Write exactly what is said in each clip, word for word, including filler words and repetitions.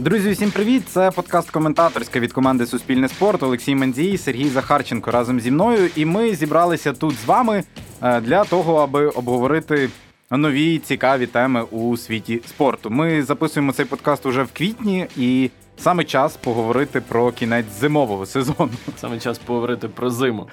Друзі, всім привіт! Це подкаст «Коментаторська» від команди «Суспільне спорт». Олексій Мензій, Сергій Захарченко разом зі мною. І ми зібралися тут з вами для того, аби обговорити нові цікаві теми у світі спорту. Ми записуємо цей подкаст уже в квітні, і саме час поговорити про кінець зимового сезону. Саме час поговорити про зиму.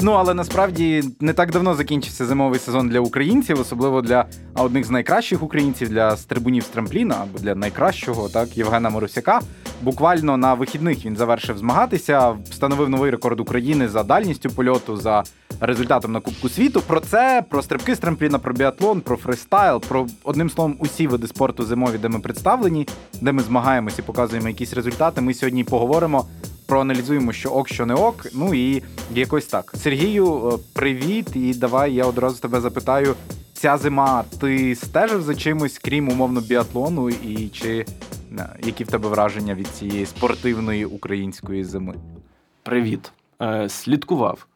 Ну, але насправді не так давно закінчився зимовий сезон для українців, особливо для одних з найкращих українців, для стрибунів з трампліна, або для найкращого, так, Євгена Моросяка. Буквально на вихідних він завершив змагатися, встановив новий рекорд України за дальністю польоту, за результатом на Кубку світу. Про це, про стрибки з трампліна, про біатлон, про фристайл, про, одним словом, усі види спорту зимові, де ми представлені, де ми змагаємось і показуємо якісь результати. Ми сьогодні поговоримо, проаналізуємо, що ок, що не ок, ну і якось так. Сергію, привіт, і давай я одразу тебе запитаю, ця зима, ти стежив за чимось, крім, умовно, біатлону, і чи які в тебе враження від цієї спортивної української зими? Привіт. Е, слідкував.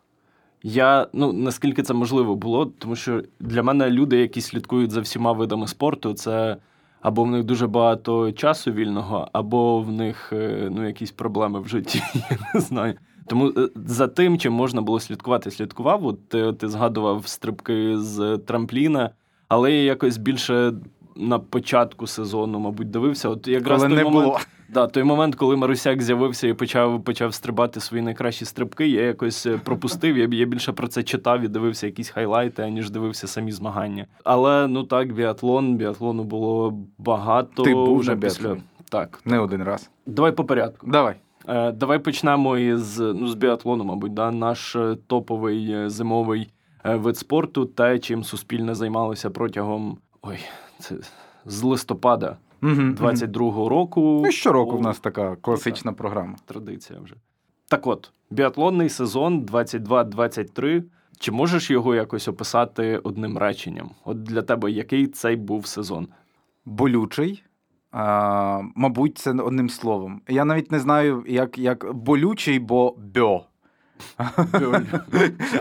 Я, ну, наскільки це можливо було, тому що для мене люди, які слідкують за всіма видами спорту, це або в них дуже багато часу вільного, або в них, ну, якісь проблеми в житті, я не знаю. Тому за тим, чим можна було слідкувати, слідкував. От ти, ти згадував стрибки з трампліна, але я якось більше на початку сезону, мабуть, дивився. От якраз той момент, да, той момент, коли Марусяк з'явився і почав, почав стрибати свої найкращі стрибки, я якось пропустив, я, я більше про це читав і дивився якісь хайлайти, аніж дивився самі змагання. Але, ну так, біатлон, біатлону було багато. Ти був вже на біатлоні? Так. Не один раз. Давай по порядку. Давай. Е, давай почнемо із, ну, з біатлону, мабуть, да, наш топовий зимовий вид спорту, те, чим Суспільне займалося протягом, ой, це з листопада двадцять другого року. Ну, щороку в нас така класична та, програма. Традиція вже. Так от, біатлонний сезон двадцять два двадцять три. Чи можеш його якось описати одним реченням? От для тебе який цей був сезон? Болючий. А, мабуть, це одним словом. Я навіть не знаю, як, як болючий, бо бьо.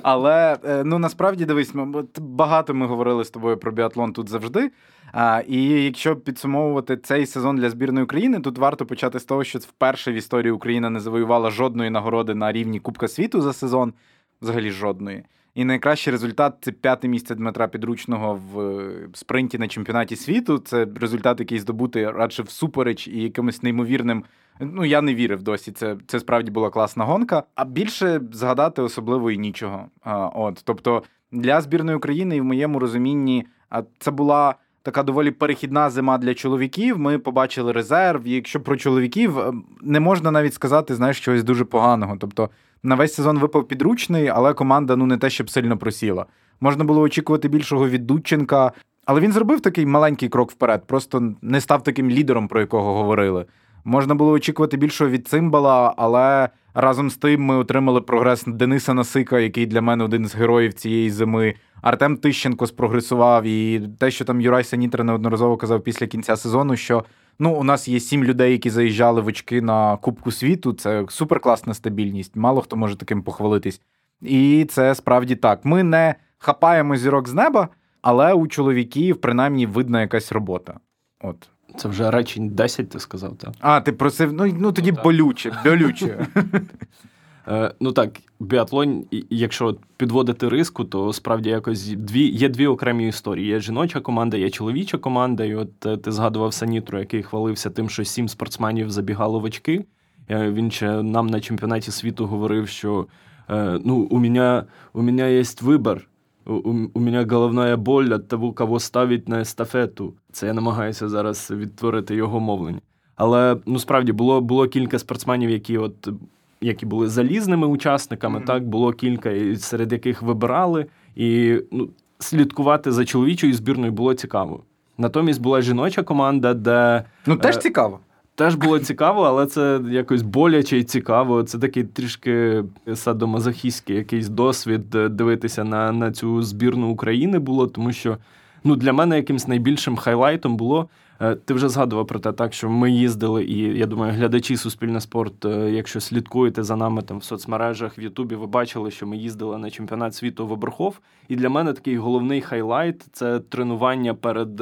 Але, ну, насправді, дивись, багато ми говорили з тобою про біатлон тут завжди, і якщо підсумовувати цей сезон для збірної України, тут варто почати з того, що вперше в історії Україна не завоювала жодної нагороди на рівні Кубка світу за сезон, взагалі жодної. І найкращий результат – це п'яте місце Дмитра Підручного в спринті на чемпіонаті світу. Це результат, який здобутий радше всупереч і якимось неймовірним. Ну, я не вірив досі, це, це справді була класна гонка. А більше згадати особливо і нічого. А, от, тобто для збірної України, і в моєму розумінні, це була така доволі перехідна зима для чоловіків. Ми побачили резерв. І якщо про чоловіків, не можна навіть сказати, знаєш, чогось дуже поганого. Тобто на весь сезон випав Підручний, але команда, ну, не те, щоб сильно просіла. Можна було очікувати більшого від Дудченка, але він зробив такий маленький крок вперед, просто не став таким лідером, про якого говорили. Можна було очікувати більшого від Цимбала, але разом з тим ми отримали прогрес Дениса Насика, який для мене один з героїв цієї зими. Артем Тищенко спрогресував, і те, що там Юрай Нітра неодноразово казав після кінця сезону, що, ну, у нас є сім людей, які заїжджали в очки на Кубку світу, це суперкласна стабільність, мало хто може таким похвалитись. І це справді так. Ми не хапаємо зірок з неба, але у чоловіків принаймні видна якась робота. От. Це вже речень десять, ти сказав, так? А, ти просив, ну, ну тоді ну, болюче, болюче. Ну так, біатлон, якщо підводити риску, то справді якось дві, є дві окремі історії. Є жіноча команда, є чоловіча команда. І от ти згадував Санітру, який хвалився тим, що сім спортсменів забігало в очки. Він ще нам на чемпіонаті світу говорив, що, ну, у мене, у мене є вибір. У, у мене головна боль від того, кого ставить на естафету. Це я намагаюся зараз відтворити його мовлення. Але, ну, справді, було, було кілька спортсменів, які, от, які були залізними учасниками, mm-hmm. так, було кілька, серед яких вибирали. І, ну, слідкувати за чоловічою збірною було цікаво. Натомість була жіноча команда, де... Ну, теж е- цікаво. Теж було цікаво, але це якось боляче і цікаво. Це такий трішки садомазохістський якийсь досвід дивитися на, на цю збірну України було, тому що, ну, для мене якимсь найбільшим хайлайтом було, ти вже згадував про те, так, що ми їздили, і, я думаю, глядачі «Суспільне спорт», якщо слідкуєте за нами там в соцмережах, в Ютубі, ви бачили, що ми їздили на чемпіонат світу в Оберхоф, і для мене такий головний хайлайт – це тренування перед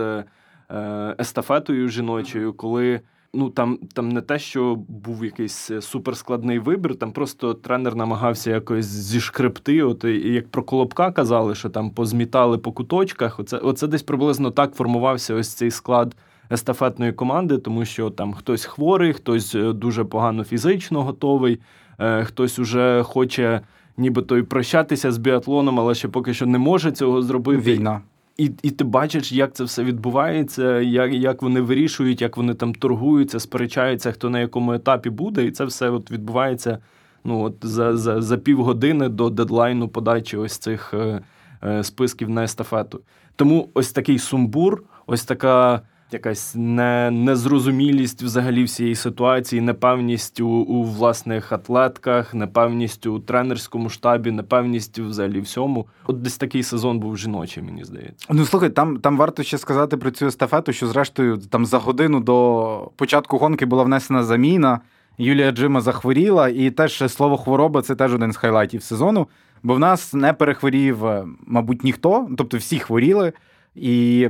естафетою жіночою, коли ну там, там не те, що був якийсь суперскладний вибір, там просто тренер намагався якось зішкребти, от і як про Колобка казали, що там позмітали по куточках, оце, оце десь приблизно так формувався ось цей склад естафетної команди, тому що там хтось хворий, хтось дуже погано фізично готовий, е, хтось уже хоче нібито і прощатися з біатлоном, але ще поки що не може цього зробити. Війна. І, і ти бачиш, як це все відбувається, як, як вони вирішують, як вони там торгуються, сперечаються, хто на якому етапі буде, і це все от відбувається ну, от за, за, за півгодини до дедлайну подачі ось цих е, е, списків на естафету. Тому ось такий сумбур, ось така якась не, незрозумілість взагалі всієї ситуації, непевність у, у власних атлетках, непевність у тренерському штабі, непевність взагалі всьому. От десь такий сезон був жіночий, мені здається. Ну, слухай, там, там варто ще сказати про цю естафету, що зрештою там за годину до початку гонки була внесена заміна, Юлія Джима захворіла, і теж слово «хвороба» – це теж один з хайлайтів сезону, бо в нас не перехворів, мабуть, ніхто, тобто всі хворіли, і...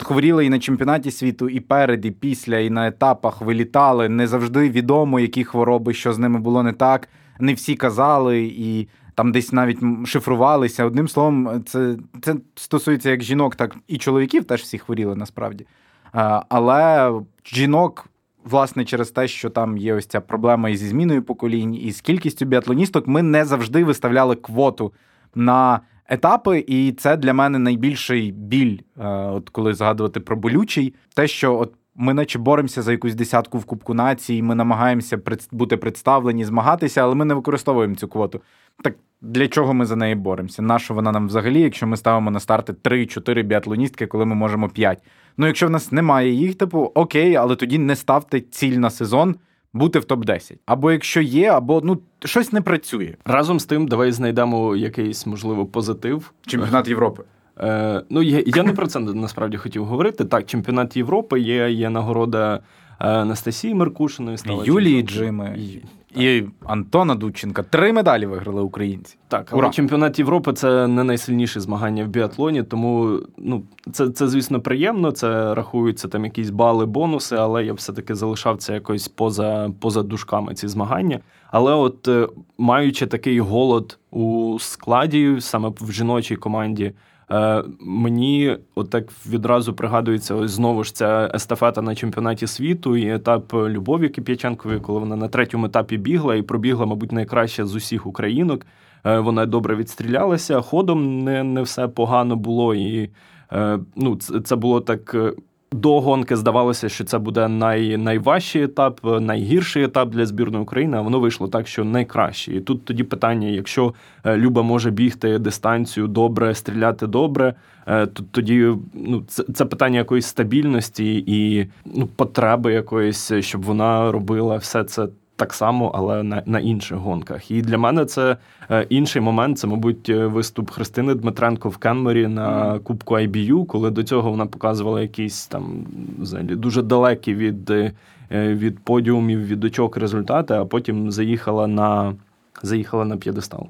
Хворіли і на чемпіонаті світу, і перед, і після, і на етапах вилітали. Не завжди відомо, які хвороби, що з ними було не так. Не всі казали, і там десь навіть шифрувалися. Одним словом, це, це стосується як жінок, так і чоловіків теж всі хворіли насправді. Але жінок, власне, через те, що там є ось ця проблема і зі зміною поколінь, і з кількістю біатлоністок, ми не завжди виставляли квоту на етапи, і це для мене найбільший біль, от коли згадувати про болючий, те, що от ми наче боремося за якусь десятку в Кубку нації, ми намагаємося бути представлені, змагатися, але ми не використовуємо цю квоту. Так для чого ми за неї боремося? Нащо вона нам взагалі, якщо ми ставимо на старти три-чотири біатлоністки, коли ми можемо п'ять? Ну, якщо в нас немає їх, типу, окей, але тоді не ставте ціль на сезон бути в топ десять. Або якщо є, або, ну, щось не працює. Разом з тим, давай знайдемо якийсь, можливо, позитив. Чемпіонат Європи. Е, ну, я, я не про це, насправді, хотів говорити. Так, чемпіонат Європи, є, є нагорода Анастасії Меркушиної. Юлії Джими. І, і Антона Дудченка. Три медалі виграли українці. Так, але чемпіонат Європи – це не найсильніші змагання в біатлоні, тому, ну, це, це, звісно, приємно, це рахуються там якісь бали, бонуси, але я б все-таки залишав це якось поза, поза дужками ці змагання. Але от маючи такий голод у складі, саме в жіночій команді, мені отак відразу пригадується ось знову ж ця естафета на чемпіонаті світу і етап Любові Кіп'яченкової, коли вона на третьому етапі бігла і пробігла, мабуть, найкраще з усіх українок. Вона добре відстрілялася, ходом не, не все погано було. І ну, це було так... До гонки здавалося, що це буде най, найважчий етап, найгірший етап для збірної України, а воно вийшло так, що найкращий. І тут тоді питання, якщо Люба може бігти дистанцію добре, стріляти добре, то тоді ну, це, це питання якоїсь стабільності і ну, потреби якоїсь, щоб вона робила все це так само, але на, на інших гонках. І для мене це інший момент, це, мабуть, виступ Христини Дмитренко в Кенмері на Кубку ай бі ю, коли до цього вона показувала якісь там взагалі дуже далекі від, від подіумів, від очок результати, а потім заїхала на, заїхала на п'єдестал.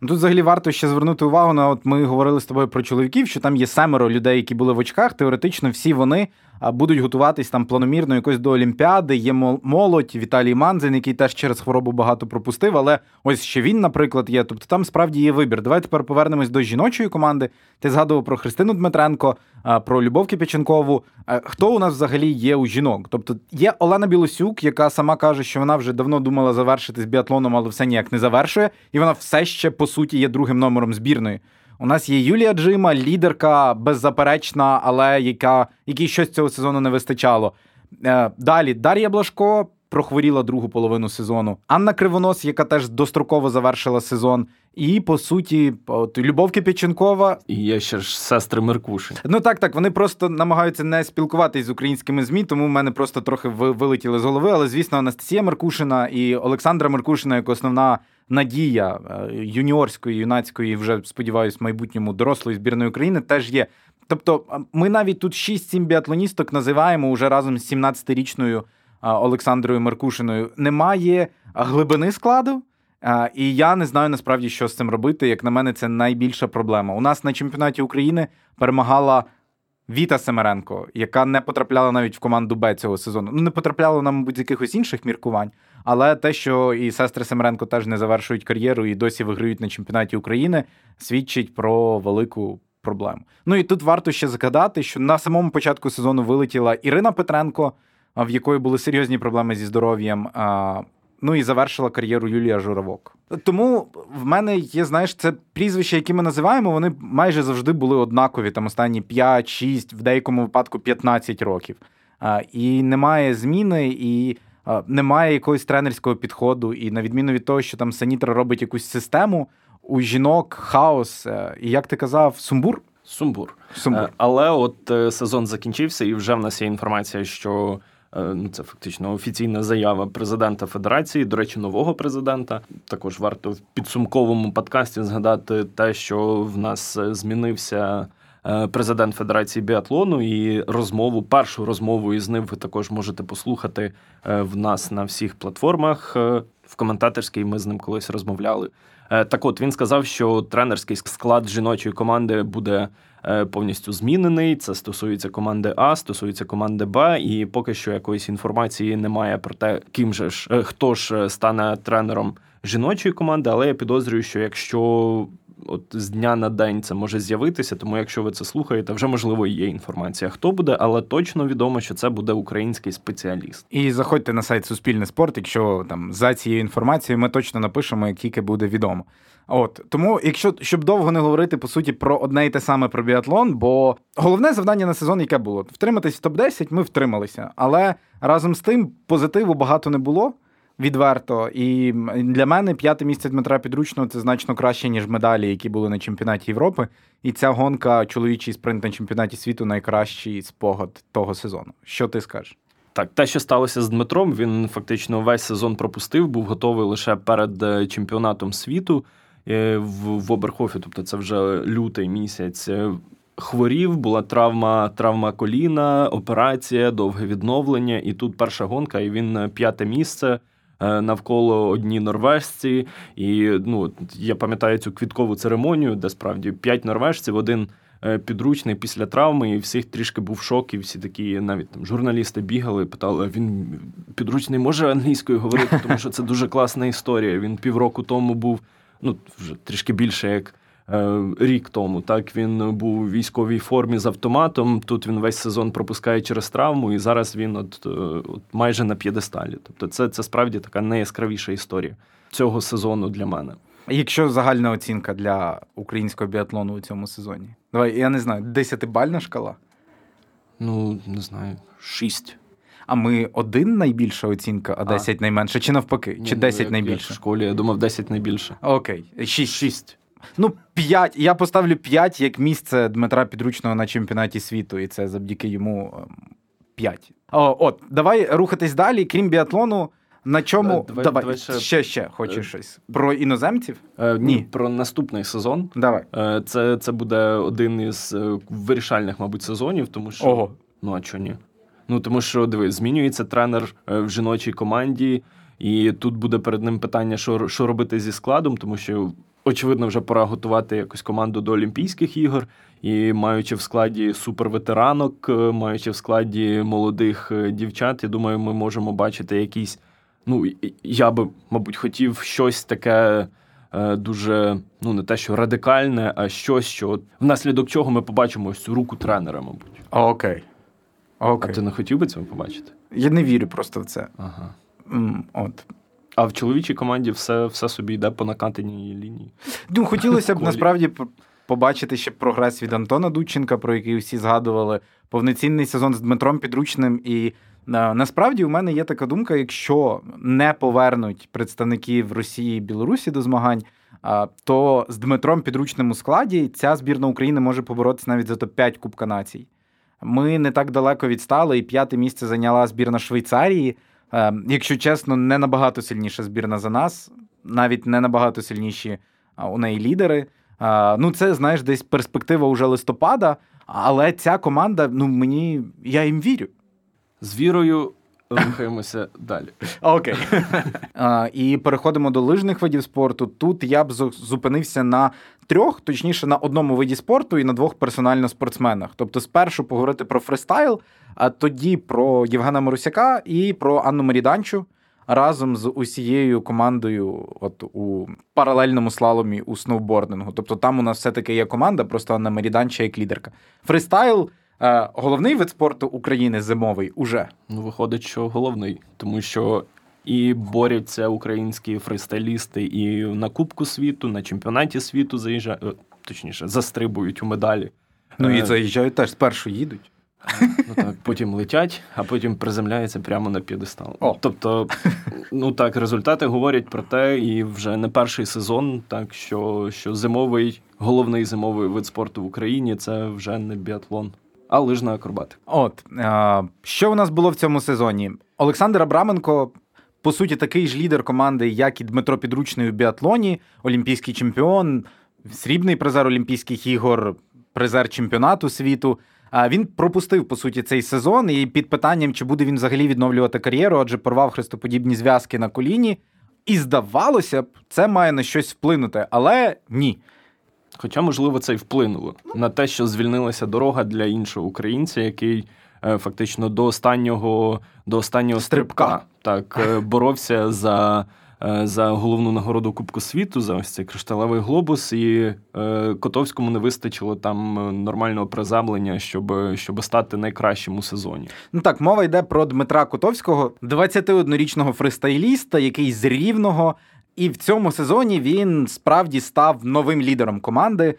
Тут взагалі варто ще звернути увагу на, от ми говорили з тобою про чоловіків, що там є семеро людей, які були в очках, теоретично всі вони будуть готуватись там планомірно якось до Олімпіади, є молодь, Віталій Мандзен, який теж через хворобу багато пропустив, але ось ще він, наприклад, є, тобто там справді є вибір. Давай тепер повернемось до жіночої команди, ти згадував про Христину Дмитренко, про Любов Кіп'яченкову, хто у нас взагалі є у жінок? Тобто є Олена Білосюк, яка сама каже, що вона вже давно думала завершити з біатлоном, але все ніяк не завершує, і вона все ще, по суті, є другим номером збірної. У нас є Юлія Джима, лідерка, беззаперечна, але яка, якій щось цього сезону не вистачало. Далі Дар'я Блажко прохворіла другу половину сезону. Анна Кривонос, яка теж достроково завершила сезон. І, по суті, от, Любов Кіп'яченкова. І є ще ж сестри Меркушин. Ну так, так, вони просто намагаються не спілкуватись з українськими ЗМІ, тому в мене просто трохи вилетіли з голови. Але, звісно, Анастасія Меркушина і Олександра Меркушина як основна надія юніорської, юнацької, вже, сподіваюся, в майбутньому дорослої збірної України теж є. Тобто ми навіть тут шість-сім біатлоністок називаємо уже разом з сімнадцятирічною Олександрою Меркушиною. Немає глибини складу, і я не знаю насправді, що з цим робити. Як на мене, це найбільша проблема. У нас на чемпіонаті України перемагала Віта Семеренко, яка не потрапляла навіть в команду Б цього сезону. Ну, не потрапляла, нам, мабуть, з якихось інших міркувань, але те, що і сестри Семеренко теж не завершують кар'єру і досі виграють на чемпіонаті України, свідчить про велику проблему. Ну, і тут варто ще згадати, що на самому початку сезону вилетіла Ірина Петренко, в якої були серйозні проблеми зі здоров'ям, ну і завершила кар'єру Юлія Журавок. Тому в мене є, знаєш, це прізвища, які ми називаємо, вони майже завжди були однакові, там останні п'ять-шість, в деякому випадку п'ятнадцять років. І немає зміни, і немає якогось тренерського підходу, і на відміну від того, що там Санітра робить якусь систему, у жінок хаос, і, як ти казав, сумбур? Сумбур. Сумбур. Але от сезон закінчився, і вже в нас є інформація, що це фактично офіційна заява президента Федерації, до речі, нового президента. Також варто в підсумковому подкасті згадати те, що в нас змінився президент Федерації біатлону, і розмову, першу розмову із ним ви також можете послухати в нас на всіх платформах. В коментаторській ми з ним колись розмовляли. Так от, він сказав, що тренерський склад жіночої команди буде повністю змінений. Це стосується команди А, стосується команди Б, і поки що якоїсь інформації немає про те, ким же ж, хто ж стане тренером жіночої команди, але я підозрюю, що якщо от з дня на день це може з'явитися, тому якщо ви це слухаєте, вже, можливо, є інформація, хто буде, але точно відомо, що це буде український спеціаліст. І заходьте на сайт Суспільне спорт, якщо там за цією інформацією ми точно напишемо, як тільки буде відомо. От, тому, якщо, щоб довго не говорити, по суті, про одне і те саме про біатлон, бо головне завдання на сезон, яке було? Втриматись в топ десять, ми втрималися, але разом з тим позитиву багато не було. Відверто. І для мене п'яте місце Дмитра Підручного – це значно краще, ніж медалі, які були на чемпіонаті Європи. І ця гонка чоловічий спринт на чемпіонаті світу – найкращий спогад того сезону. Що ти скажеш? Так, те, що сталося з Дмитром, він фактично весь сезон пропустив, був готовий лише перед чемпіонатом світу в Оберхофі, тобто це вже лютий місяць. Хворів, була травма, травма коліна, операція, довге відновлення, і тут перша гонка, і він п'яте місце. Навколо одні норвежці, і ну я пам'ятаю цю квіткову церемонію, де справді п'ять норвежців, один Підручний після травми, і всіх трішки був шок, і всі такі, навіть там журналісти бігали, питали, він Підручний може англійською говорити, тому що це дуже класна історія. Він півроку тому був, ну вже трішки більше як рік тому, так, він був у військовій формі з автоматом, тут він весь сезон пропускає через травму, і зараз він от, от майже на п'єдесталі. Тобто це, це справді така найяскравіша історія цього сезону для мене. Якщо загальна оцінка для українського біатлону у цьому сезоні? Давай, я не знаю, десятибальна шкала? Ну, не знаю, шість. А ми один найбільша оцінка, а десять найменше? Чи навпаки? Ні, чи десять ну, як, найбільше? В школі, я думав, десять найбільше. Окей, шість. Шість. Ну, п'ять. Я поставлю п'ять як місце Дмитра Підручного на чемпіонаті світу, і це завдяки йому п'ять. От, давай рухатись далі, крім біатлону, на чому... Давай, давай, давай ще... ще, ще хочеш щось. Про іноземців? Е, Ні. Про наступний сезон. Давай. Це, це буде один із вирішальних, мабуть, сезонів, тому що... Ого. Ну, а чого ні? Ну, тому що, дивись, змінюється тренер в жіночій команді, і тут буде перед ним питання, що, що робити зі складом, тому що... Очевидно, вже пора готувати якусь команду до Олімпійських ігор, і маючи в складі суперветеранок, маючи в складі молодих дівчат, я думаю, ми можемо бачити якісь, ну, я би, мабуть, хотів щось таке дуже, ну, не те, що радикальне, а щось, що внаслідок чого ми побачимо ось цю руку тренера, мабуть. Окей. Окей. А ти не хотів би цього побачити? Я не вірю просто в це. Ага. Mm, от. А в чоловічій команді все, все собі йде по накатаній лінії. Ну, хотілося б насправді побачити ще прогрес від Антона Дудченка, про який всі згадували, повноцінний сезон з Дмитром Підручним. І насправді у мене є така думка, якщо не повернуть представників Росії і Білорусі до змагань, то з Дмитром Підручним у складі ця збірна України може поборотися навіть за топ п'ять Кубка націй. Ми не так далеко відстали, і п'яте місце зайняла збірна Швейцарії. Якщо чесно, не набагато сильніша збірна за нас, навіть не набагато сильніші у неї лідери. Ну, це, знаєш, десь перспектива уже листопада, але ця команда, ну, мені, я їм вірю. З вірою Рухаємося далі. Окей. а, і переходимо до лижних видів спорту. Тут я б зупинився на трьох, точніше на одному виді спорту і на двох персонально спортсменах. Тобто спершу поговорити про фристайл, а тоді про Євгена Моросяка і про Анну Маріданчу разом з усією командою от у паралельному слаломі у сноубордингу. Тобто там у нас все-таки є команда, просто Анна Маріданча як лідерка. Фристайл — головний вид спорту України зимовий уже? Ну, виходить, що головний, тому що і борються українські фристайлісти і на Кубку світу, на Чемпіонаті світу заїжджають, точніше, застрибують у медалі. Ну, і заїжджають теж, спершу їдуть. Ну так, потім летять, а потім приземляються прямо на п'єдестал. О. Тобто, ну так, результати говорять про те, і вже не перший сезон, так що, що зимовий, головний зимовий вид спорту в Україні — це вже не біатлон, а лижна акробатика. От, а, що у нас було в цьому сезоні? Олександр Абраменко, по суті, такий ж лідер команди, як і Дмитро Підручний у біатлоні, олімпійський чемпіон, срібний призер Олімпійських ігор, призер чемпіонату світу. А він пропустив, по суті, цей сезон, і під питанням, чи буде він взагалі відновлювати кар'єру, адже порвав хрестоподібні зв'язки на коліні. І здавалося б, це має на щось вплинути, але ні. Хоча, можливо, це й вплинуло на те, що звільнилася дорога для іншого українця, який е, фактично до останнього, до останнього стрибка, так, е, боровся за, е, за головну нагороду Кубку світу, за ось цей кришталевий глобус, і е, Котовському не вистачило там нормального приземлення, щоб, щоб стати найкращим у сезоні. Ну так, мова йде про Дмитра Котовського, двадцятиоднорічного фристайліста, який з Рівного. І в цьому сезоні він справді став новим лідером команди.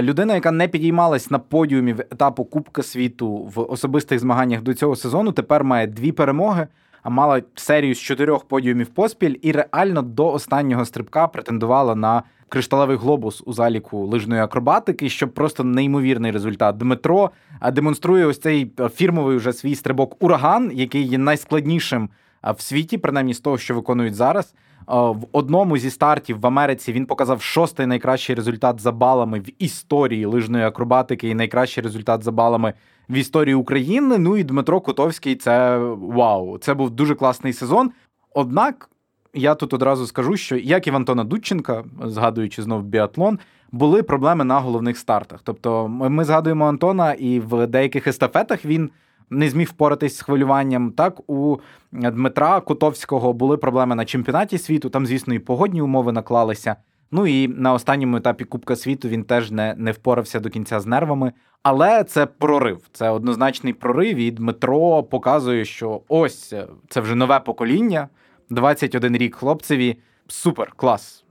Людина, яка не підіймалась на подіумі в етапу Кубка світу в особистих змаганнях до цього сезону, тепер має дві перемоги, а мала серію з чотирьох подіумів поспіль і реально до останнього стрибка претендувала на кришталевий глобус у заліку лижної акробатики, що просто неймовірний результат. Дмитро демонструє ось цей фірмовий вже свій стрибок-ураган, який є найскладнішим в світі, принаймні з того, що виконують зараз. В одному зі стартів в Америці він показав шостий найкращий результат за балами в історії лижної акробатики і найкращий результат за балами в історії України. Ну і Дмитро Котовський – це вау. Це був дуже класний сезон. Однак, я тут одразу скажу, що як і в Антона Дудченка, згадуючи знов біатлон, були проблеми на головних стартах. Тобто ми згадуємо Антона, і в деяких естафетах він не зміг впоратись з хвилюванням. Так, у Дмитра Котовського були проблеми на чемпіонаті світу, там, звісно, і погодні умови наклалися. Ну і на останньому етапі Кубка світу він теж не, не впорався до кінця з нервами. Але це прорив, це однозначний прорив, і Дмитро показує, що ось, це вже нове покоління, двадцять один рік хлопцеві, супер, клас.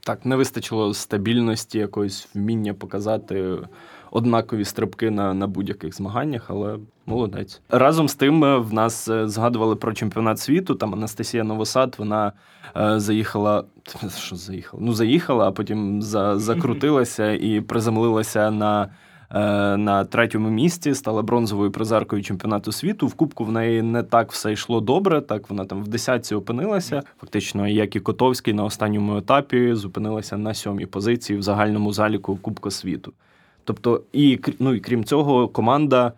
Так, не вистачило стабільності, якогось вміння показати однакові стрибки на, на будь-яких змаганнях, але молодець. Разом з тим в нас згадували про чемпіонат світу, там Анастасія Новосад, вона е, заїхала, що заїхала? Ну, заїхала, а потім за, закрутилася і приземлилася на, е, на третьому місці, стала бронзовою призеркою чемпіонату світу. В Кубку в неї не так все йшло добре, так вона там в десятці опинилася. Фактично, як і Котовський, на останньому етапі зупинилася на сьомій позиції в загальному заліку Кубка світу. Тобто, і, ну, і крім цього, команда,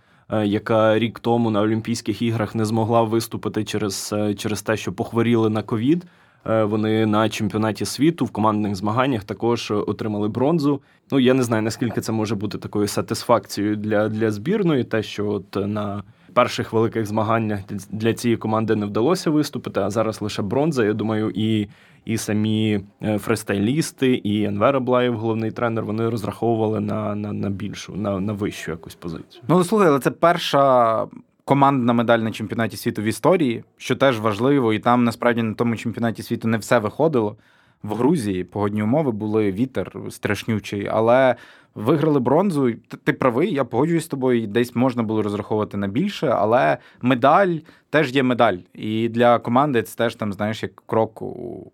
яка рік тому на Олімпійських іграх не змогла виступити через, через те, що похворіли на ковід, вони на чемпіонаті світу в командних змаганнях також отримали бронзу. Ну, я не знаю, наскільки це може бути такою сатисфакцією для, для збірної, те, що от на перших великих змаганнях для цієї команди не вдалося виступити, а зараз лише бронза, я думаю, і... І самі фристайлісти, і Енвер Аблаєв, головний тренер, вони розраховували на, на, на більшу, на, на вищу якусь позицію. Ну, слухай, але це перша командна медаль на чемпіонаті світу в історії, що теж важливо, і там, насправді, на тому чемпіонаті світу не все виходило. В Грузії погодні умови були, вітер страшнючий, але виграли бронзу. Ти правий, я погоджуюсь з тобою, десь можна було розраховувати на більше, але медаль теж є медаль. І для команди це теж, там, знаєш, як крок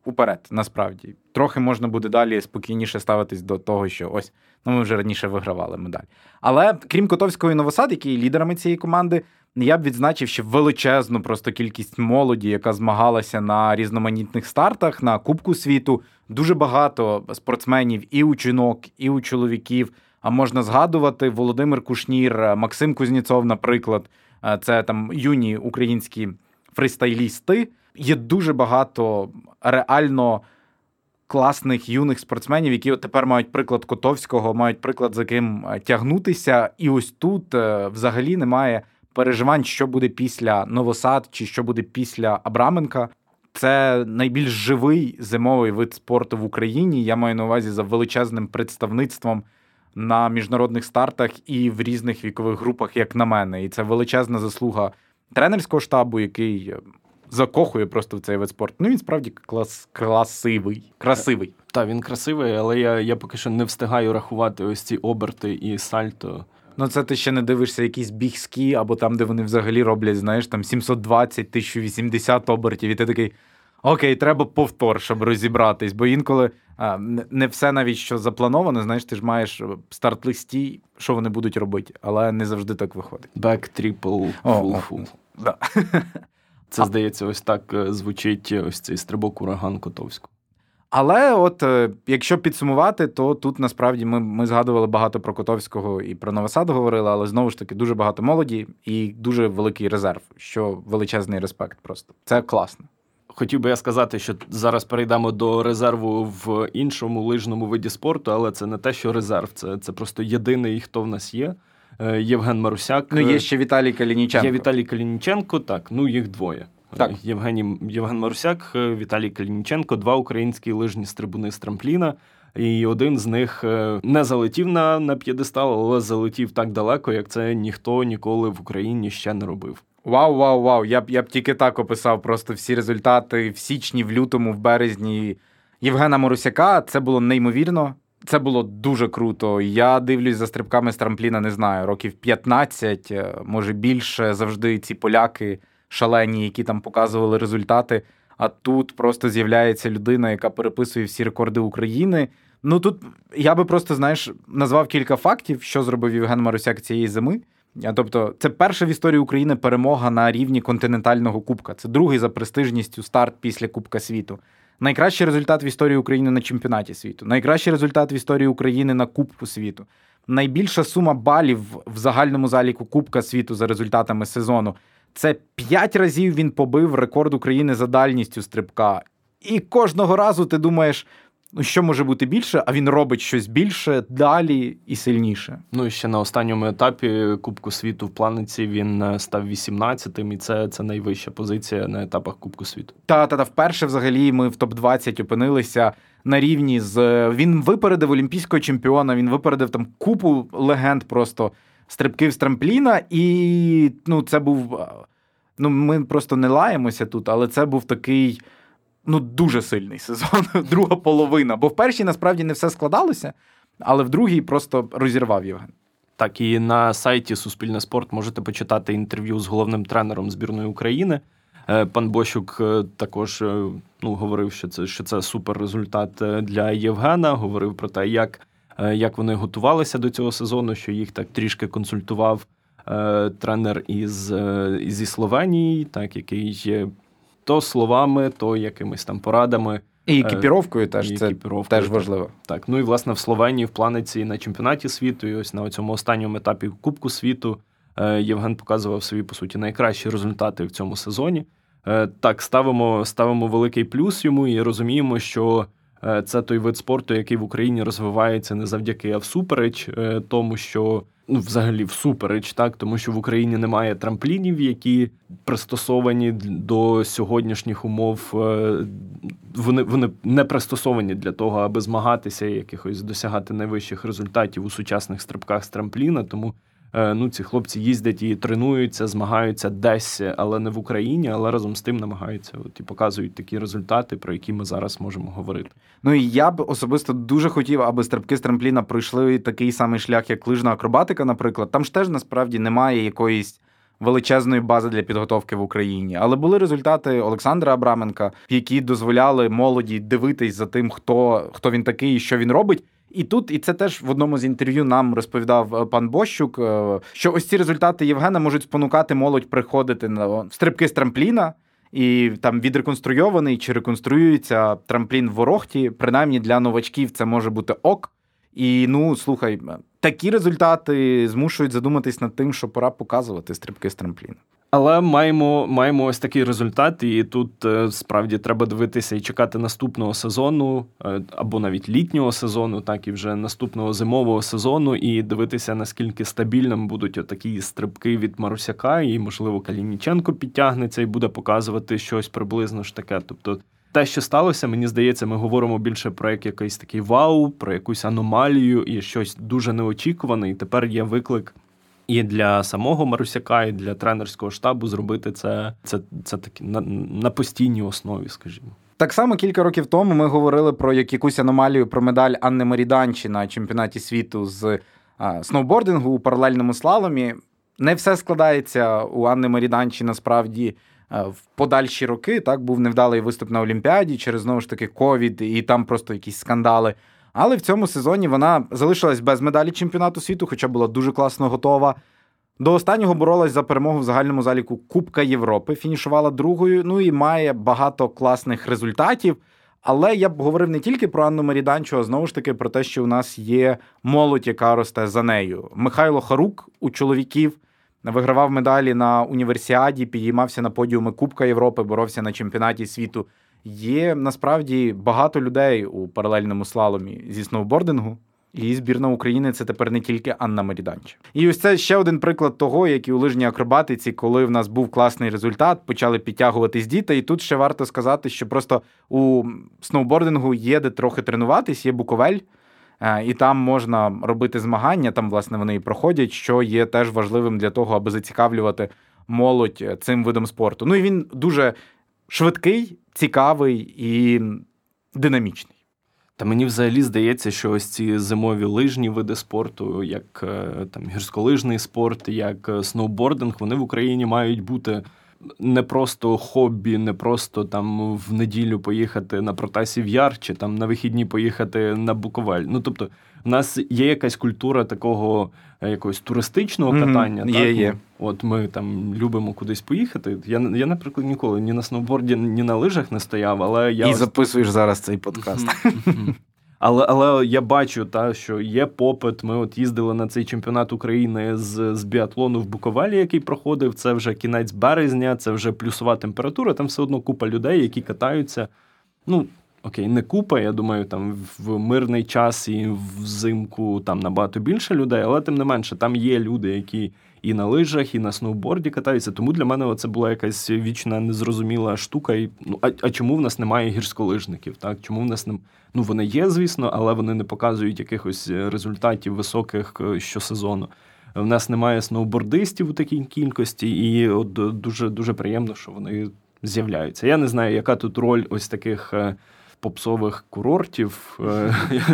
уперед, насправді. Трохи можна буде далі спокійніше ставитись до того, що ось, ну ми вже раніше вигравали медаль. Але крім Котовського і Новосад, які є лідерами цієї команди, я б відзначив ще величезну просто кількість молоді, яка змагалася на різноманітних стартах, на Кубку світу. Дуже багато спортсменів і у жінок, і у чоловіків. А можна згадувати Володимир Кушнір, Максим Кузнєцов, наприклад. Це там юні українські фристайлісти. Є дуже багато реально класних юних спортсменів, які тепер мають приклад Котовського, мають приклад, за ким тягнутися. І ось тут взагалі немає переживань, що буде після Новосад чи що буде після Абраменка. Це найбільш живий зимовий вид спорту в Україні. Я маю на увазі за величезним представництвом на міжнародних стартах і в різних вікових групах, як на мене. І це величезна заслуга тренерського штабу, який закохує просто в цей вид спорту. Ну, він справді клас, класивий. красивий. Так, він красивий, але я, я поки що не встигаю рахувати ось ці оберти і сальто. Ну, це ти ще не дивишся якісь бігські, або там, де вони взагалі роблять, знаєш, там сімсот двадцять - тисяча вісімдесят обертів, і ти такий, окей, треба повтор, щоб розібратись, бо інколи а, не все навіть, що заплановано, знаєш, ти ж маєш старт-листі, що вони будуть робити, але не завжди так виходить. Back triple full-full. Да. Це, здається, ось так звучить ось цей стрибок ураган Котовського. Але от якщо підсумувати, то тут насправді ми, ми згадували багато про Котовського і про Новосад говорили, але знову ж таки дуже багато молоді і дуже великий резерв, що величезний респект просто. Це класно. Хотів би я сказати, що зараз перейдемо до резерву в іншому лижному виді спорту, але це не те, що резерв, це, це просто єдиний, хто в нас є. Євген Моросяк. Ну, є ще Віталій Калініченко. Є Віталій Калініченко, так, ну їх двоє. Так. Євгеній, Євген Моросяк, Віталій Калініченко, два українські лижні стрибуни з трампліна, і один з них не залетів на, на п'єдестал, але залетів так далеко, як це ніхто ніколи в Україні ще не робив. Вау, вау, вау, я б, я б тільки так описав просто всі результати в січні, в лютому, в березні Євгена Моросяка, це було неймовірно. Це було дуже круто. Я дивлюсь за стрибками з трампліна, не знаю, років п'ятнадцять, може більше, завжди ці поляки шалені, які там показували результати, а тут просто з'являється людина, яка переписує всі рекорди України. Ну тут я би просто, знаєш, назвав кілька фактів, що зробив Євген Марусяк цієї зими. Тобто це перша в історії України перемога на рівні континентального кубка. Це другий за престижністю старт після Кубка світу. Найкращий результат в історії України на чемпіонаті світу. Найкращий результат в історії України на Кубку світу. Найбільша сума балів в загальному заліку Кубка світу за результатами сезону. Це п'ять разів він побив рекорд України за дальністю стрибка. І кожного разу ти думаєш, ну що може бути більше, а він робить щось більше, далі і сильніше. Ну і ще на останньому етапі Кубку світу в планиці він став вісімнадцятим, і це, це найвища позиція на етапах Кубку світу. Та-та-та, вперше взагалі ми в топ двадцять опинилися на рівні з... Він випередив олімпійського чемпіона, він випередив там купу легенд просто... стрибків з трампліна, і ну, це був, ну, ми просто не лаємося тут, але це був такий, ну, дуже сильний сезон, друга половина. Бо в першій, насправді, не все складалося, але в другій просто розірвав Євген. Так, і на сайті Суспільне спорт можете почитати інтерв'ю з головним тренером збірної України. Пан Бощук також ну, говорив, що це, що це супер результат для Євгена, говорив про те, як як вони готувалися до цього сезону, що їх так трішки консультував е, тренер із, е, зі Словенії, так, який то словами, то якимись там порадами. І екіпіровкою е, теж, і це теж важливо. Так, ну і, власне, в Словенії в планиці на чемпіонаті світу, і ось на цьому останньому етапі Кубку світу е, Євген показував собі, по суті, найкращі результати в цьому сезоні. Е, так, ставимо, ставимо великий плюс йому і розуміємо, що це той вид спорту, який в Україні розвивається не завдяки, а всупереч, тому що, ну, взагалі всупереч, так, тому що в Україні немає трамплінів, які пристосовані до сьогоднішніх умов, вони, вони не пристосовані для того, аби змагатися і якихось досягати найвищих результатів у сучасних стрибках з трампліна, тому, ну, ці хлопці їздять і тренуються, змагаються десь, але не в Україні, але разом з тим намагаються от, і показують такі результати, про які ми зараз можемо говорити. Ну і я б особисто дуже хотів, аби стрибки з трампліна пройшли такий самий шлях, як лижна акробатика, наприклад. Там ж теж, насправді, немає якоїсь величезної бази для підготовки в Україні. Але були результати Олександра Абраменка, які дозволяли молоді дивитись за тим, хто, хто він такий і що він робить. І тут, і це теж в одному з інтерв'ю нам розповідав пан Бощук, що ось ці результати Євгена можуть спонукати молодь приходити на стрибки з трампліна, і там відреконструйований чи реконструюється трамплін в Ворохті, принаймні для новачків це може бути ок. І, ну, слухай, такі результати змушують задуматись над тим, що пора показувати стрибки з трампліна. Але маємо, маємо ось такий результат, і тут справді треба дивитися і чекати наступного сезону, або навіть літнього сезону, так і вже наступного зимового сезону, і дивитися, наскільки стабільним будуть отакі стрибки від Марусяка, і, можливо, Калініченко підтягнеться і буде показувати щось приблизно ж таке. Тобто те, що сталося, мені здається, ми говоримо більше про якийсь такий вау, про якусь аномалію і щось дуже неочікуване, і тепер є виклик і для самого Марусяка, і для тренерського штабу зробити це, це, це такі, на, на постійній основі, скажімо. Так само кілька років тому ми говорили про якусь аномалію, про медаль Анни Маріданчі на чемпіонаті світу з а, сноубордингу у паралельному слаломі. Не все складається у Анни Маріданчі насправді в подальші роки. Так, був невдалий виступ на Олімпіаді через, знову ж таки, ковід, і там просто якісь скандали. Але в цьому сезоні вона залишилась без медалі чемпіонату світу, хоча була дуже класно готова. До останнього боролась за перемогу в загальному заліку Кубка Європи, фінішувала другою, ну і має багато класних результатів. Але я б говорив не тільки про Анну Маріданчу, а знову ж таки про те, що у нас є молодь, яка росте за нею. Михайло Харук у чоловіків вигравав медалі на універсіаді, підіймався на подіуми Кубка Європи, боровся на чемпіонаті світу. Є, насправді, багато людей у паралельному слаломі зі сноубордингу, і збірна України – це тепер не тільки Анна Маріданча. І ось це ще один приклад того, як і у лижній акробатиці, коли в нас був класний результат, почали підтягуватись діти, і тут ще варто сказати, що просто у сноубордингу є де трохи тренуватись, є Буковель, і там можна робити змагання, там, власне, вони і проходять, що є теж важливим для того, аби зацікавлювати молодь цим видом спорту. Ну і він дуже швидкий, цікавий і динамічний. Та мені взагалі здається, що ось ці зимові лижні види спорту, як там гірськолижний спорт, як сноубординг, вони в Україні мають бути не просто хобі, не просто там в неділю поїхати на Протасів Яр, чи там на вихідні поїхати на Буковель. Ну, тобто, в нас є якась культура такого якогось туристичного катання. Mm-hmm. Так? Є, є. От ми там любимо кудись поїхати. Я, я, наприклад, ніколи ні на сноуборді, ні на лижах не стояв, але я... І ось... записуєш зараз цей подкаст. Mm-hmm. Але, але я бачу, та, що є попит. Ми от їздили на цей чемпіонат України з, з біатлону в Буковелі, який проходив. Це вже кінець березня, це вже плюсова температура. Там все одно купа людей, які катаються. Ну, окей, не купа, я думаю, там в мирний час і взимку там набагато більше людей, але тим не менше, там є люди, які і на лижах, і на сноуборді катаються. Тому для мене це була якась вічна незрозуміла штука. І, ну, а, а чому в нас немає гірськолижників? Так? Чому в нас немає? Ну, вони є, звісно, але вони не показують якихось результатів високих щосезону. В нас немає сноубордистів у такій кількості, і от дуже, дуже приємно, що вони з'являються. Я не знаю, яка тут роль ось таких попсових курортів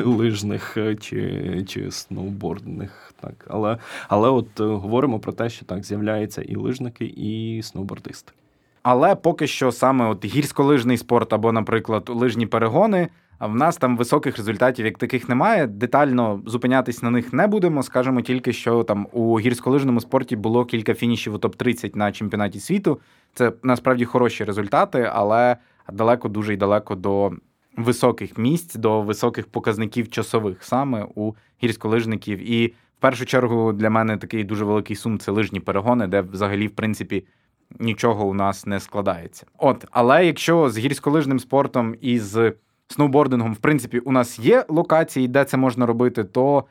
лижних чи, чи сноубордних. Так. Але, але от говоримо про те, що так з'являються і лижники, і сноубордисти. Але поки що саме от гірськолижний спорт або, наприклад, лижні перегони, в нас там високих результатів як таких немає. Детально зупинятись на них не будемо. Скажемо тільки, що там у гірськолижному спорті було кілька фінішів у топ тридцять на чемпіонаті світу. Це насправді хороші результати, але далеко, дуже і далеко до високих місць, до високих показників часових саме у гірськолижників. І в першу чергу для мене такий дуже великий сум – це лижні перегони, де взагалі, в принципі, нічого у нас не складається. От, але якщо з гірськолижним спортом і з сноубордингом, в принципі, у нас є локації, де це можна робити, то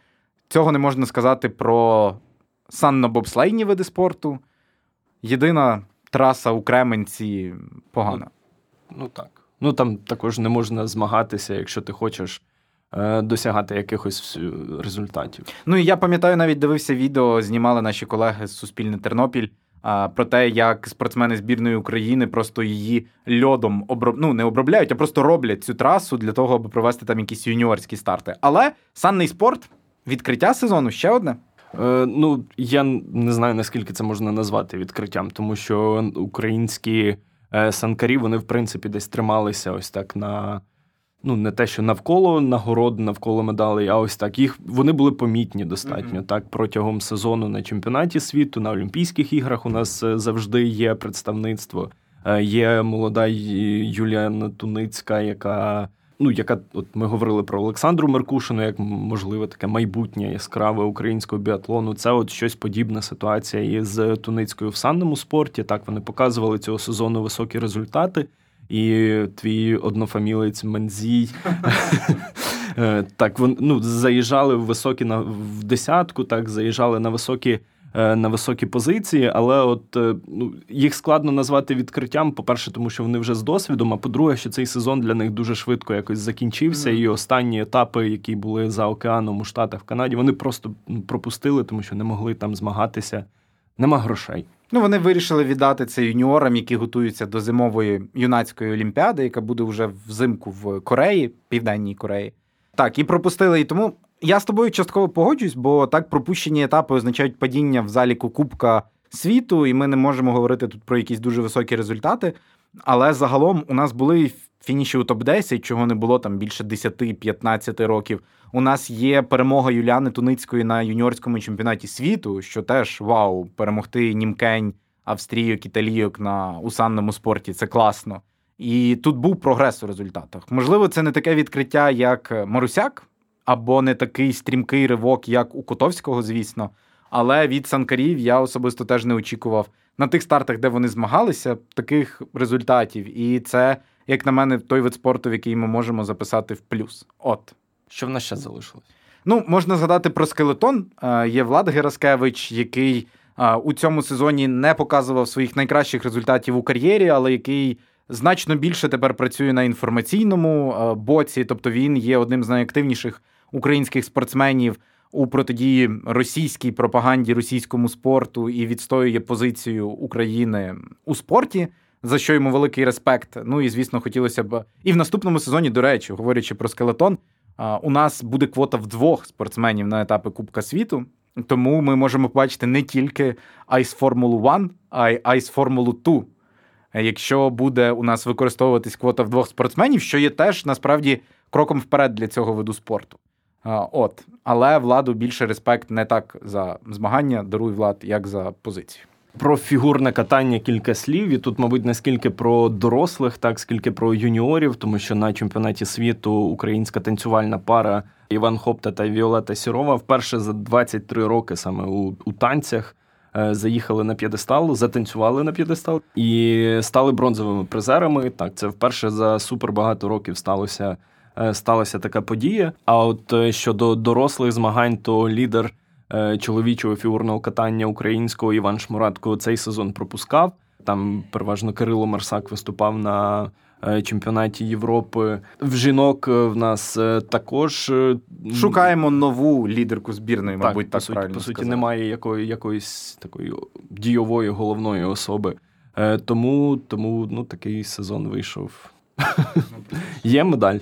цього не можна сказати про санно-бобслейні види спорту. Єдина траса у Кременці погана. Ну, ну так. Ну, там також не можна змагатися, якщо ти хочеш е, досягати якихось результатів. Ну, і я пам'ятаю, навіть дивився відео, знімали наші колеги з «Суспільне Тернопіль», е, про те, як спортсмени збірної України просто її льодом, оброб... ну, не обробляють, а просто роблять цю трасу для того, аби провести там якісь юніорські старти. Але санний спорт, відкриття сезону, ще одне. Е, ну, я не знаю, наскільки це можна назвати відкриттям, тому що українські санкарі, вони, в принципі, десь трималися ось так на, ну, не те, що навколо нагород, навколо медалей, а ось так. Їх, вони були помітні достатньо, mm-hmm. так, протягом сезону на чемпіонаті світу, на Олімпійських іграх у нас завжди є представництво. Є молода Юлія Туницька, яка ну, яка, от ми говорили про Олександру Меркушину, як, можливо, таке майбутнє яскраве українського біатлону. Це от щось подібна ситуація і з Туницькою в санному спорті. Так, вони показували цього сезону високі результати. І твій однофамілець Мензій, так, ну, заїжджали в високі, на, в десятку, так, заїжджали на високі, на високі позиції, але от, ну, їх складно назвати відкриттям, по-перше, тому що вони вже з досвідом, а по-друге, що цей сезон для них дуже швидко якось закінчився, і останні етапи, які були за океаном у Штатах, в Канаді, вони просто пропустили, тому що не могли там змагатися, нема грошей. Ну, вони вирішили віддати це юніорам, які готуються до зимової юнацької олімпіади, яка буде вже взимку в Кореї, Південній Кореї. Так, і пропустили. І тому я з тобою частково погоджуюсь, бо так пропущені етапи означають падіння в заліку Кубка світу, і ми не можемо говорити тут про якісь дуже високі результати. Але загалом у нас були фініші у топ десять, чого не було там більше десять-п'ятнадцять років. У нас є перемога Юліани Туницької на юніорському чемпіонаті світу, що теж вау, перемогти німкень, австрійок, італійок на у санному спорті, це класно. І тут був прогрес у результатах. Можливо, це не таке відкриття, як Марусяк, або не такий стрімкий ривок, як у Котовського, звісно. Але від санкарів я особисто теж не очікував на тих стартах, де вони змагалися, таких результатів. І це, як на мене, той вид спорту, в який ми можемо записати в плюс. От. Що в нас ще залишилось? Ну, можна згадати про скелетон. Є Влад Гераскевич, який у цьому сезоні не показував своїх найкращих результатів у кар'єрі, але який значно більше тепер працює на інформаційному боці. Тобто він є одним з найактивніших українських спортсменів у протидії російській пропаганді, російському спорту і відстоює позицію України у спорті, за що йому великий респект. Ну і, звісно, хотілося б... І в наступному сезоні, до речі, говорячи про скелетон, у нас буде квота в двох спортсменів на етапи Кубка світу, тому ми можемо побачити не тільки Ice Formula один, а й Ice Formula два. Якщо буде у нас використовуватись квота в двох спортсменів, що є теж, насправді, кроком вперед для цього виду спорту. От. Але Владу більше респект не так за змагання, даруй, Влад, як за позицію. Про фігурне катання кілька слів. І тут, мабуть, не скільки про дорослих, так, скільки про юніорів, тому що на чемпіонаті світу українська танцювальна пара Іван Хопта та Віолета Сірова вперше за двадцять три роки саме у, у танцях заїхали на п'єдестал, затанцювали на п'єдестал і стали бронзовими призерами. Так, це вперше за супербагато років сталося Сталася така подія. А от щодо дорослих змагань, то лідер чоловічого фігурного катання українського Іван Шмуратко цей сезон пропускав. Там переважно Кирило Марсак виступав на чемпіонаті Європи. В жінок в нас також... Шукаємо нову лідерку збірної, мабуть, так, так по суті, правильно по суті, сказати. Немає якої, якоїсь такої дійової головної особи. Тому, тому ну, такий сезон вийшов. Є медаль.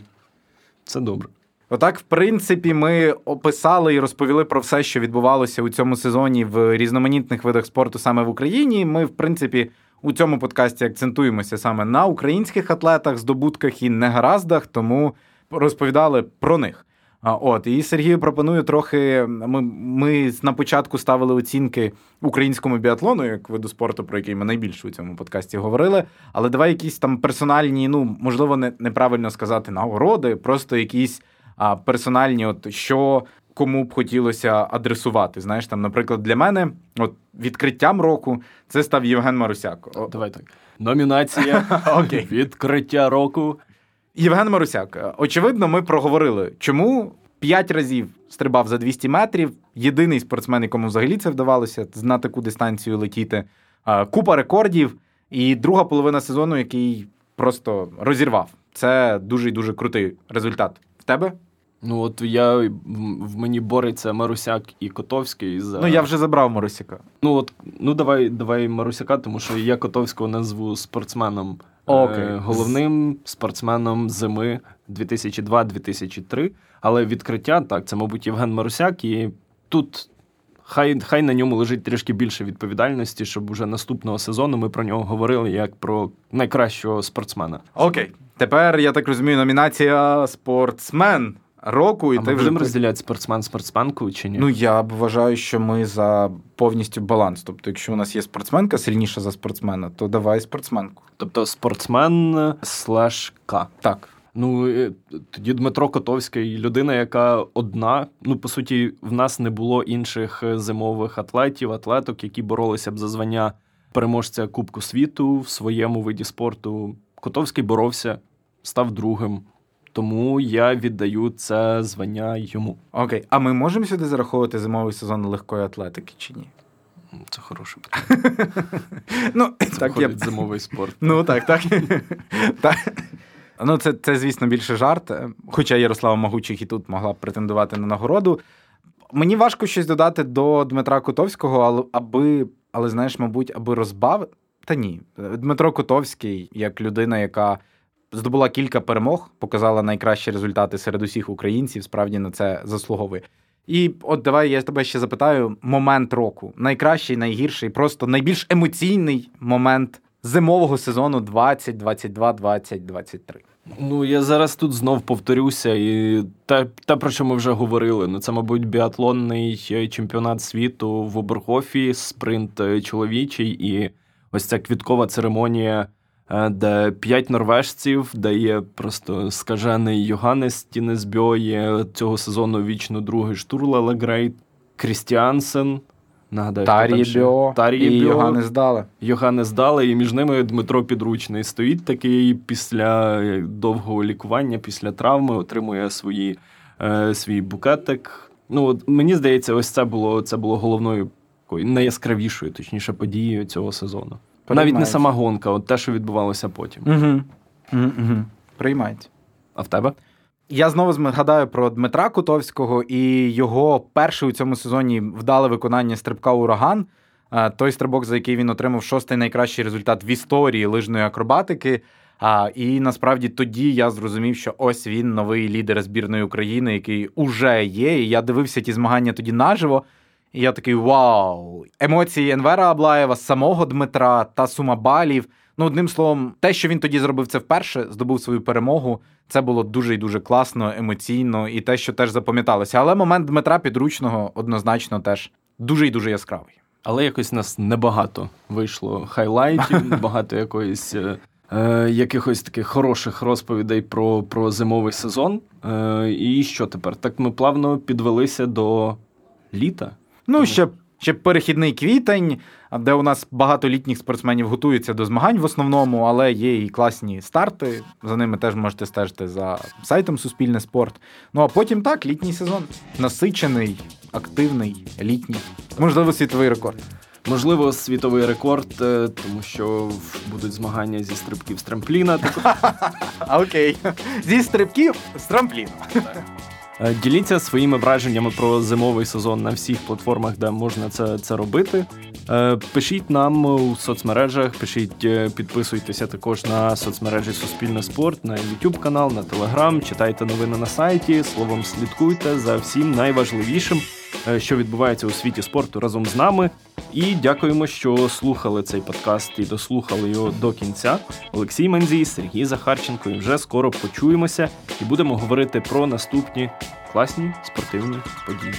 Це добре. Отак, в принципі, ми описали і розповіли про все, що відбувалося у цьому сезоні в різноманітних видах спорту саме в Україні. Ми, в принципі, у цьому подкасті акцентуємося саме на українських атлетах, здобутках і негараздах, тому розповідали про них. От, і Сергію пропоную трохи... Ми, ми на початку ставили оцінки українському біатлону, як виду спорту, про який ми найбільше у цьому подкасті говорили, але давай якісь там персональні, ну, можливо, не, неправильно сказати, нагороди, просто якісь а, персональні, от, що кому б хотілося адресувати. Знаєш, там, наприклад, для мене, от, відкриттям року, це став Євген Моросяк. О, давай так. Номінація. Окей. Відкриття року. Євген Марусяк. Очевидно, ми проговорили, чому п'ять разів стрибав за двісті метрів, єдиний спортсмен, якому взагалі це вдавалося, на таку дистанцію летіти, купа рекордів, і друга половина сезону, який просто розірвав. Це дуже і дуже крутий результат. В тебе? Ну, от я, в мені бореться Марусяк і Котовський. За... Ну, я вже забрав Марусяка. Ну, от, ну давай, давай Марусяка, тому що я Котовського назву спортсменом. Okay. Головним спортсменом зими дві тисячі другого - дві тисячі третього. Але відкриття, так, це, мабуть, Євген Марусяк. І тут хай, хай на ньому лежить трішки більше відповідальності, щоб уже наступного сезону ми про нього говорили як про найкращого спортсмена. Окей. Okay. Тепер, я так розумію, номінація «Спортсмен року». І а ти ми вже... будемо розділяти спортсмен-спортсменку чи ні? Ну, я вважаю, що ми за повністю баланс. Тобто, якщо у нас є спортсменка сильніша за спортсмена, то давай спортсменку. Тобто, спортсмен слеш К. Так. Ну, тоді Дмитро Котовський, людина, яка одна, ну, по суті, в нас не було інших зимових атлетів, атлеток, які боролися б за звання переможця Кубку світу в своєму виді спорту. Котовський боровся, став другим. Тому я віддаю це звання йому. Окей, а ми можемо сюди зараховувати зимовий сезон легкої атлетики чи ні? Це хороше питання. Ну, так я зимовий спорт. Ну, так, так. Ну, це, це, звісно, більше жарт. Хоча Ярослава Магучих і тут могла б претендувати на нагороду. Мені важко щось додати до Дмитра Котовського, але, аби, але знаєш, мабуть, аби розбавити... Та ні. Дмитро Котовський, як людина, яка здобула кілька перемог, показала найкращі результати серед усіх українців, справді на це заслуговує. І от давай я тебе ще запитаю, момент року. Найкращий, найгірший, просто найбільш емоційний момент зимового сезону двадцять двадцять два двадцять двадцять три. Ну, я зараз тут знов повторюся, і те, те, про що ми вже говорили. Ну, це, мабуть, біатлонний чемпіонат світу в Оберхофі, спринт чоловічий, і ось ця квіткова церемонія, де п'ять норвежців, де є просто скажений Йоганнес Тінесбьої, цього сезону вічно другий Штурла Лагрейт, Крістіансен, нагадаю, Тар'я Бльо і Йоганнес Дале. Йоганнес Дале, і між ними Дмитро Підручний стоїть такий після довгого лікування, після травми, отримує свої, е, свій букетик. Ну, от, мені здається, ось це було, це було головною, найяскравішою, точніше, подією цього сезону. Приймається. Навіть не сама гонка, от те, що відбувалося потім. Угу. Угу, угу. Приймається. А в тебе? Я знову згадаю про Дмитра Котовського і його перше у цьому сезоні вдале виконання стрибка «Ураган». Той стрибок, за який він отримав шостий найкращий результат в історії лижної акробатики. І насправді тоді я зрозумів, що ось він новий лідер збірної України, який уже є. І я дивився ті змагання тоді наживо. І я такий вау! Емоції Енвера Аблаєва, самого Дмитра та сума балів. Ну, одним словом, те, що він тоді зробив це вперше, здобув свою перемогу, це було дуже і дуже класно, емоційно і те, що теж запам'яталося. Але момент Дмитра Підручного однозначно теж дуже і дуже яскравий. Але якось у нас небагато вийшло хайлайтів, багато якоїсь... Е, якихось таких хороших розповідей про, про зимовий сезон. Е, і що тепер? Так ми плавно підвелися до літа. Ну, ще, ще перехідний квітень, де у нас багато літніх спортсменів готуються до змагань в основному, але є і класні старти, за ними теж можете стежити за сайтом Суспільне спорт. Ну, а потім так, літній сезон. Насичений, активний, літній. Можливо, світовий рекорд. Можливо, світовий рекорд, тому що будуть змагання зі стрибків з трампліна. Окей. Зі стрибків з трампліна. Діліться своїми враженнями про зимовий сезон на всіх платформах, де можна це, це робити. Пишіть нам у соцмережах, пишіть, підписуйтеся також на соцмережі Суспільне спорт, на YouTube канал, на Telegram, читайте новини на сайті, словом, слідкуйте за всім найважливішим, що відбувається у світі спорту разом з нами. І дякуємо, що слухали цей подкаст і дослухали його до кінця. Олексій Мензій, Сергій Захарченко. І вже скоро почуємося і будемо говорити про наступні класні спортивні події.